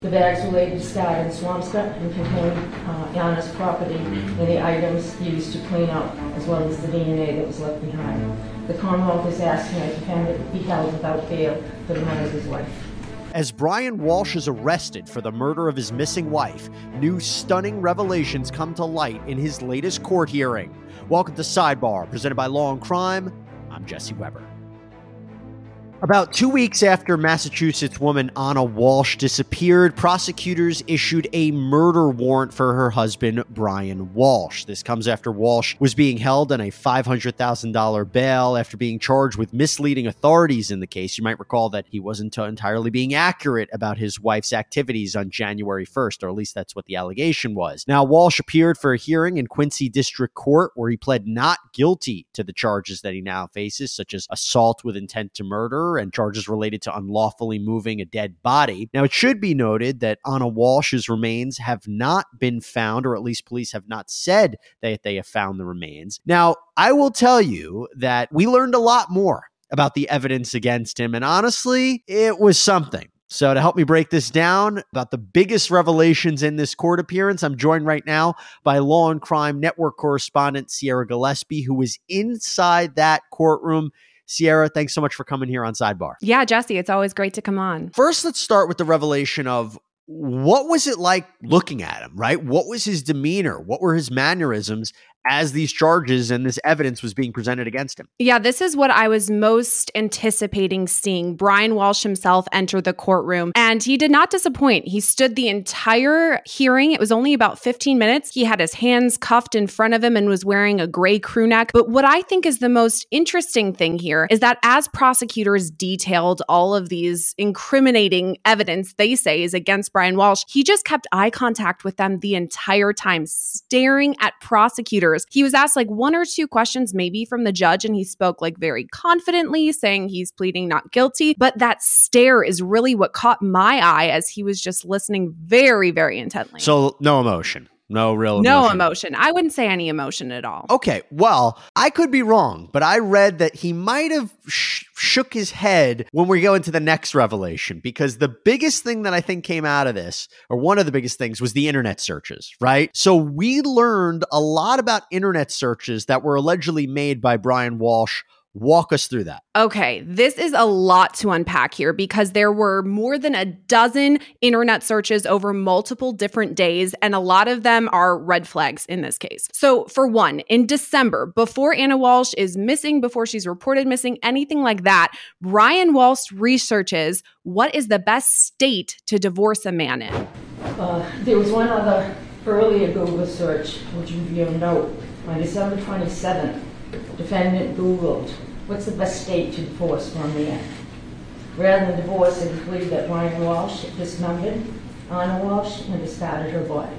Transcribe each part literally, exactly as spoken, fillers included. The bags related to Scott and Swampscott and contained uh, Yana's property and the items used to clean up, as well as the D N A that was left behind. The Commonwealth is asking that the defendant be held without bail for the murder of his wife. As Brian Walshe is arrested for the murder of his missing wife, new stunning revelations come to light in his latest court hearing. Welcome to Sidebar, presented by Law and Crime. I'm Jesse Weber. About two weeks after Massachusetts woman Ana Walshe disappeared, prosecutors issued a murder warrant for her husband, Brian Walshe. This comes after Walshe was being held on a five hundred thousand dollars bail after being charged with misleading authorities in the case. You might recall that he wasn't entirely being accurate about his wife's activities on January first, or at least that's what the allegation was. Now, Walshe appeared for a hearing in Quincy District Court where he pled not guilty to the charges that he now faces, such as assault with intent to murder and charges related to unlawfully moving a dead body. Now, it should be noted that Ana Walshe's remains have not been found, or at least police have not said that they have found the remains. Now, I will tell you that we learned a lot more about the evidence against him, and honestly, it was something. So to help me break this down about the biggest revelations in this court appearance, I'm joined right now by Law and Crime Network correspondent Sierra Gillespie, who was inside that courtroom. Sierra, thanks so much for coming here on Sidebar. Yeah, Jesse, it's always great to come on. First, let's start with the revelation of what was it like looking at him, right? What was his demeanor? What were his mannerisms as these charges and this evidence was being presented against him? Yeah, this is what I was most anticipating seeing. Brian Walshe himself enter the courtroom, and he did not disappoint. He stood the entire hearing. It was only about fifteen minutes. He had his hands cuffed in front of him and was wearing a gray crew neck. But what I think is the most interesting thing here is that as prosecutors detailed all of these incriminating evidence they say is against Brian Walshe, he just kept eye contact with them the entire time, staring at prosecutors. He was asked like one or two questions maybe from the judge, and he spoke like very confidently, saying he's pleading not guilty. But that stare is really what caught my eye as he was just listening very, very intently. So no emotion. No real emotion. No emotion. I wouldn't say any emotion at all. Okay. Well, I could be wrong, but I read that he might have sh- shook his head when we go into the next revelation, because the biggest thing that I think came out of this, or one of the biggest things, was the internet searches, right? So we learned a lot about internet searches that were allegedly made by Brian Walshe. Walk us through that. Okay, this is a lot to unpack here because there were more than a dozen internet searches over multiple different days, and a lot of them are red flags in this case. So for one, in December, before Ana Walshe is missing, before she's reported missing, anything like that, Brian Walshe researches what is the best state to divorce a man in. Uh, there was one other earlier Google search, which you'll note, on December twenty-seventh. Defendant Googled, what's the best state to divorce one man? Rather than divorce, it was believed that Brian Walshe dismembered Ana Walshe, and discarded her body.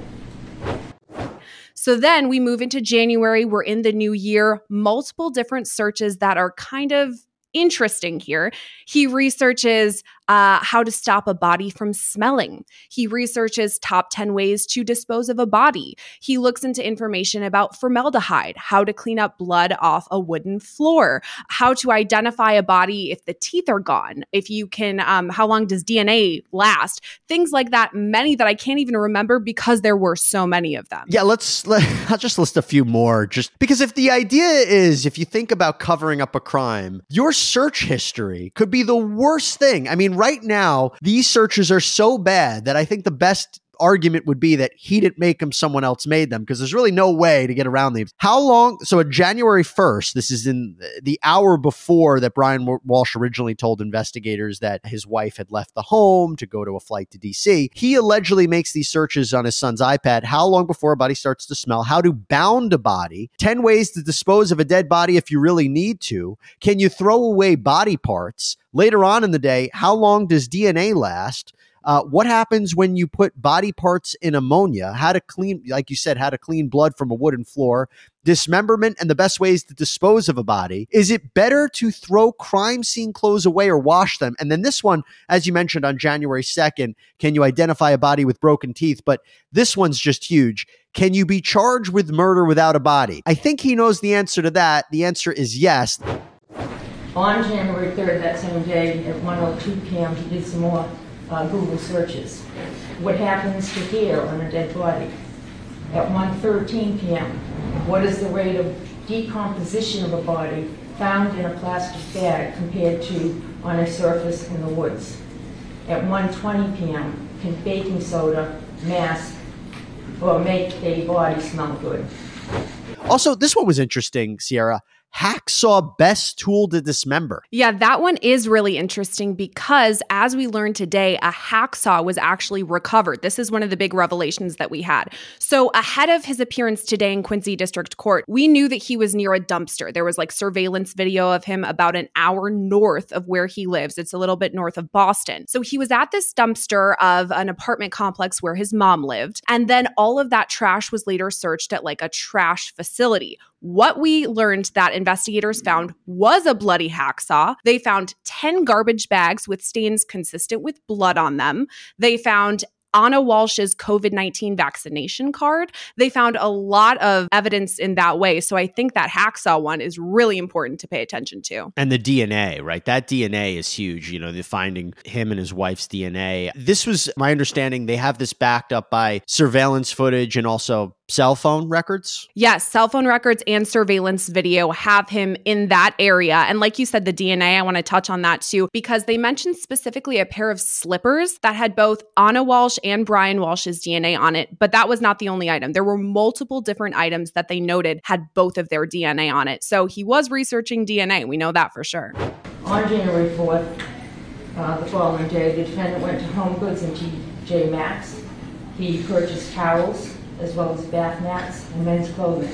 So then we move into January. We're in the new year. Multiple different searches that are kind of interesting here. He researches uh, how to stop a body from smelling. He researches top ten ways to dispose of a body. He looks into information about formaldehyde, how to clean up blood off a wooden floor, how to identify a body if the teeth are gone, if you can, um, how long does D N A last? Things like that, many that I can't even remember because there were so many of them. Yeah, let's, let, I'll just list a few more just because if the idea is, if you think about covering up a crime, your search history could be the worst thing. I mean, right now, these searches are so bad that I think the best argument would be that he didn't make them, someone else made them, because there's really no way to get around these. How long? So on January first, this is in the hour before that Brian Walshe originally told investigators that his wife had left the home to go to a flight to D C. He allegedly makes these searches on his son's iPad. How long before a body starts to smell? How to bound a body? ten ways to dispose of a dead body if you really need to. Can you throw away body parts? Later on in the day, how long does D N A last? Uh, what happens when you put body parts in ammonia? How to clean, like you said, how to clean blood from a wooden floor, dismemberment, and the best ways to dispose of a body. Is it better to throw crime scene clothes away or wash them? And then this one, as you mentioned, on January second, can you identify a body with broken teeth? But this one's just huge. Can you be charged with murder without a body? I think he knows the answer to that. The answer is yes. On January third, that same day, at one oh two p.m., he did some more Uh, Google searches. What happens to hair on a dead body? At one thirteen p.m., what is the rate of decomposition of a body found in a plastic bag compared to on a surface in the woods? At one twenty p.m., can baking soda mask or make a body smell good? Also, this one was interesting, Sierra. Hacksaw, best tool to dismember. Yeah, that one is really interesting because as we learned today, a hacksaw was actually recovered. This is one of the big revelations that we had. So ahead of his appearance today in Quincy District Court, we knew that he was near a dumpster. There was like surveillance video of him about an hour north of where he lives. It's a little bit north of Boston. So he was at this dumpster of an apartment complex where his mom lived. And then all of that trash was later searched at like a trash facility. What we learned that investigators found was a bloody hacksaw. They found ten garbage bags with stains consistent with blood on them. They found Ana Walshe's covid nineteen vaccination card. They found a lot of evidence in that way. So I think that hacksaw one is really important to pay attention to. And the D N A, right? That D N A is huge. You know, the finding him and his wife's D N A. This was my understanding. They have this backed up by surveillance footage and also cell phone records? Yes, cell phone records and surveillance video have him in that area. And like you said, the D N A, I want to touch on that too, because they mentioned specifically a pair of slippers that had both Ana Walshe and Brian Walshe's D N A on it. But that was not the only item. There were multiple different items that they noted had both of their D N A on it. So he was researching D N A. We know that for sure. On January fourth, uh, the following day, the defendant went to Home Goods and T J Maxx. He purchased towels, as well as bath mats and men's clothing.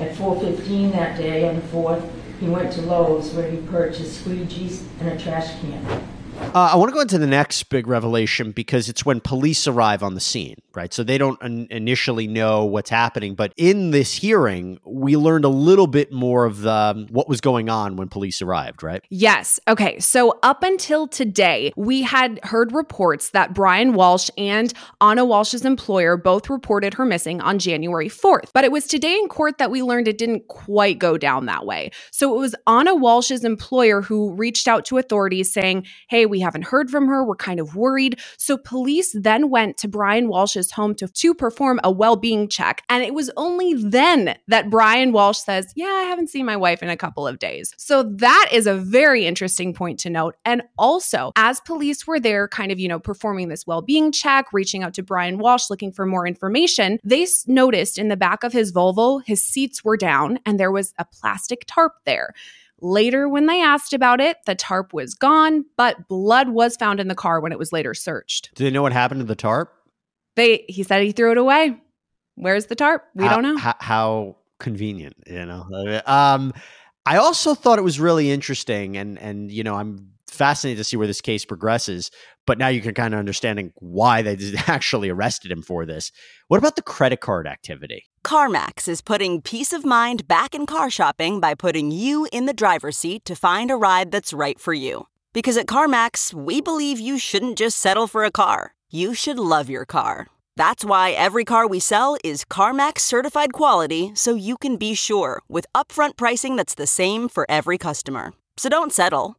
At four fifteen that day on the fourth, he went to Lowe's where he purchased squeegees and a trash can. Uh, I want to go into the next big revelation because it's when police arrive on the scene, right? So they don't in- initially know what's happening. But in this hearing, we learned a little bit more of the, um, what was going on when police arrived, right? Yes. Okay. So up until today, we had heard reports that Brian Walshe and Ana Walshe's employer both reported her missing on January fourth. But it was today in court that we learned it didn't quite go down that way. So it was Ana Walshe's employer who reached out to authorities saying, hey, we haven't heard from her. We're kind of worried. So police then went to Brian Walshe's home to, to perform a well-being check. And it was only then that Brian Walshe says, yeah, I haven't seen my wife in a couple of days. So that is a very interesting point to note. And also, as police were there kind of, you know, performing this well-being check, reaching out to Brian Walshe, looking for more information, they noticed in the back of his Volvo, his seats were down and there was a plastic tarp there. Later, when they asked about it, the tarp was gone, but blood was found in the car when it was later searched. Do they know what happened to the tarp? They, he said he threw it away. Where's the tarp? We how, don't know. How, how convenient, you know? Um, I also thought it was really interesting, and, and you know, I'm fascinated to see where this case progresses. But now you can kind of understanding why they actually arrested him for this. What about the credit card activity? CarMax is putting peace of mind back in car shopping by putting you in the driver's seat to find a ride that's right for you. Because at CarMax, we believe you shouldn't just settle for a car. You should love your car. That's why every car we sell is CarMax certified quality, so you can be sure with upfront pricing that's the same for every customer. So don't settle.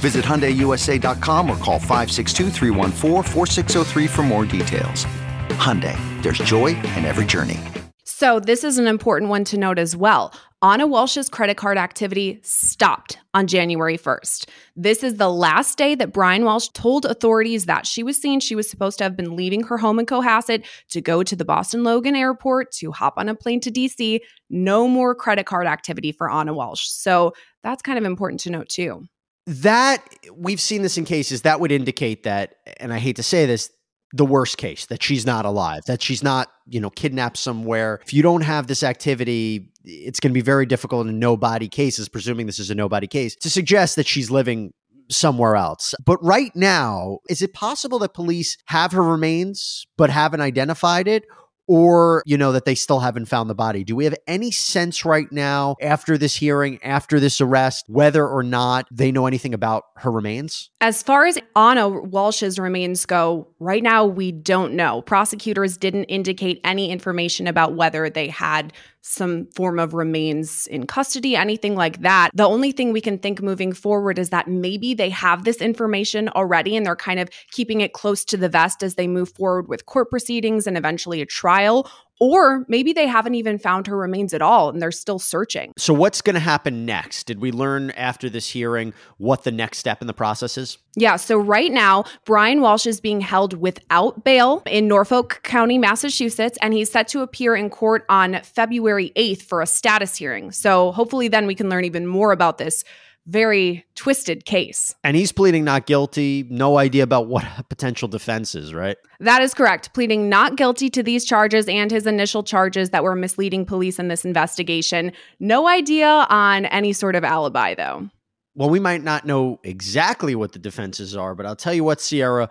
Visit Hyundai U S A dot com or call five six two, three one four, four six zero three for more details. Hyundai, there's joy in every journey. So this is an important one to note as well. Ana Walshe's credit card activity stopped on January first. This is the last day that Brian Walshe told authorities that she was seen. She was supposed to have been leaving her home in Cohasset to go to the Boston Logan Airport to hop on a plane to D C. No more credit card activity for Ana Walshe. So that's kind of important to note too. That, we've seen this in cases, that would indicate that, and I hate to say this, the worst case, that she's not alive, that she's not, you know, kidnapped somewhere. If you don't have this activity, it's going to be very difficult in no-body cases, presuming this is a no-body case, to suggest that she's living somewhere else. But right now, is it possible that police have her remains but haven't identified it? Or, you know, that they still haven't found the body? Do we have any sense right now, after this hearing, after this arrest, whether or not they know anything about her remains? As far as Ana Walshe's remains go, right now, we don't know. Prosecutors didn't indicate any information about whether they had some form of remains in custody, anything like that. The only thing we can think moving forward is that maybe they have this information already and they're kind of keeping it close to the vest as they move forward with court proceedings and eventually a trial. Or maybe they haven't even found her remains at all and they're still searching. So what's going to happen next? Did we learn after this hearing what the next step in the process is? Yeah. So right now, Brian Walshe is being held without bail in Norfolk County, Massachusetts, and he's set to appear in court on February eighth for a status hearing. So hopefully then we can learn even more about this very twisted case. And he's pleading not guilty, no idea about what a potential defense is, right? That is correct. Pleading not guilty to these charges and his initial charges that were misleading police in this investigation. No idea on any sort of alibi, though. Well, we might not know exactly what the defenses are, but I'll tell you what, Sierra,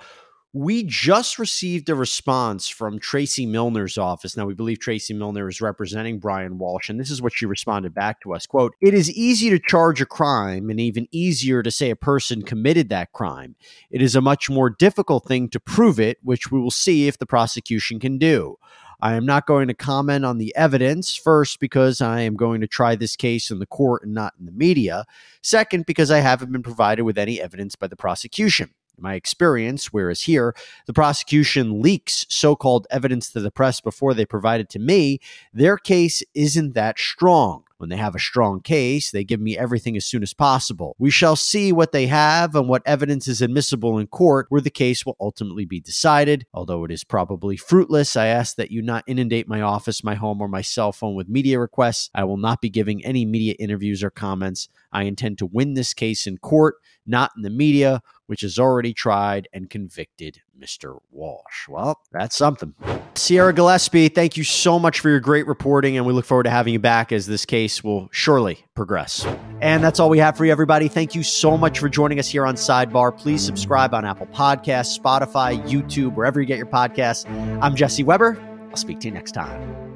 we just received a response from Tracy Milner's office. Now, we believe Tracy Milner is representing Brian Walshe, and this is what she responded back to us. Quote, "It is easy to charge a crime and even easier to say a person committed that crime. It is a much more difficult thing to prove it, which we will see if the prosecution can do. I am not going to comment on the evidence, first, because I am going to try this case in the court and not in the media. Second, because I haven't been provided with any evidence by the prosecution. My experience, whereas here, the prosecution leaks so-called evidence to the press before they provide it to me. Their case isn't that strong. When they have a strong case, they give me everything as soon as possible. We shall see what they have and what evidence is admissible in court, where the case will ultimately be decided. Although it is probably fruitless, I ask that you not inundate my office, my home, or my cell phone with media requests. I will not be giving any media interviews or comments. I intend to win this case in court, not in the media, which has already tried and convicted Mister Walshe." Well, that's something. Sierra Gillespie, thank you so much for your great reporting, and we look forward to having you back as this case will surely progress. And that's all we have for you, everybody. Thank you so much for joining us here on Sidebar. Please subscribe on Apple Podcasts, Spotify, YouTube, wherever you get your podcasts. I'm Jesse Weber. I'll speak to you next time.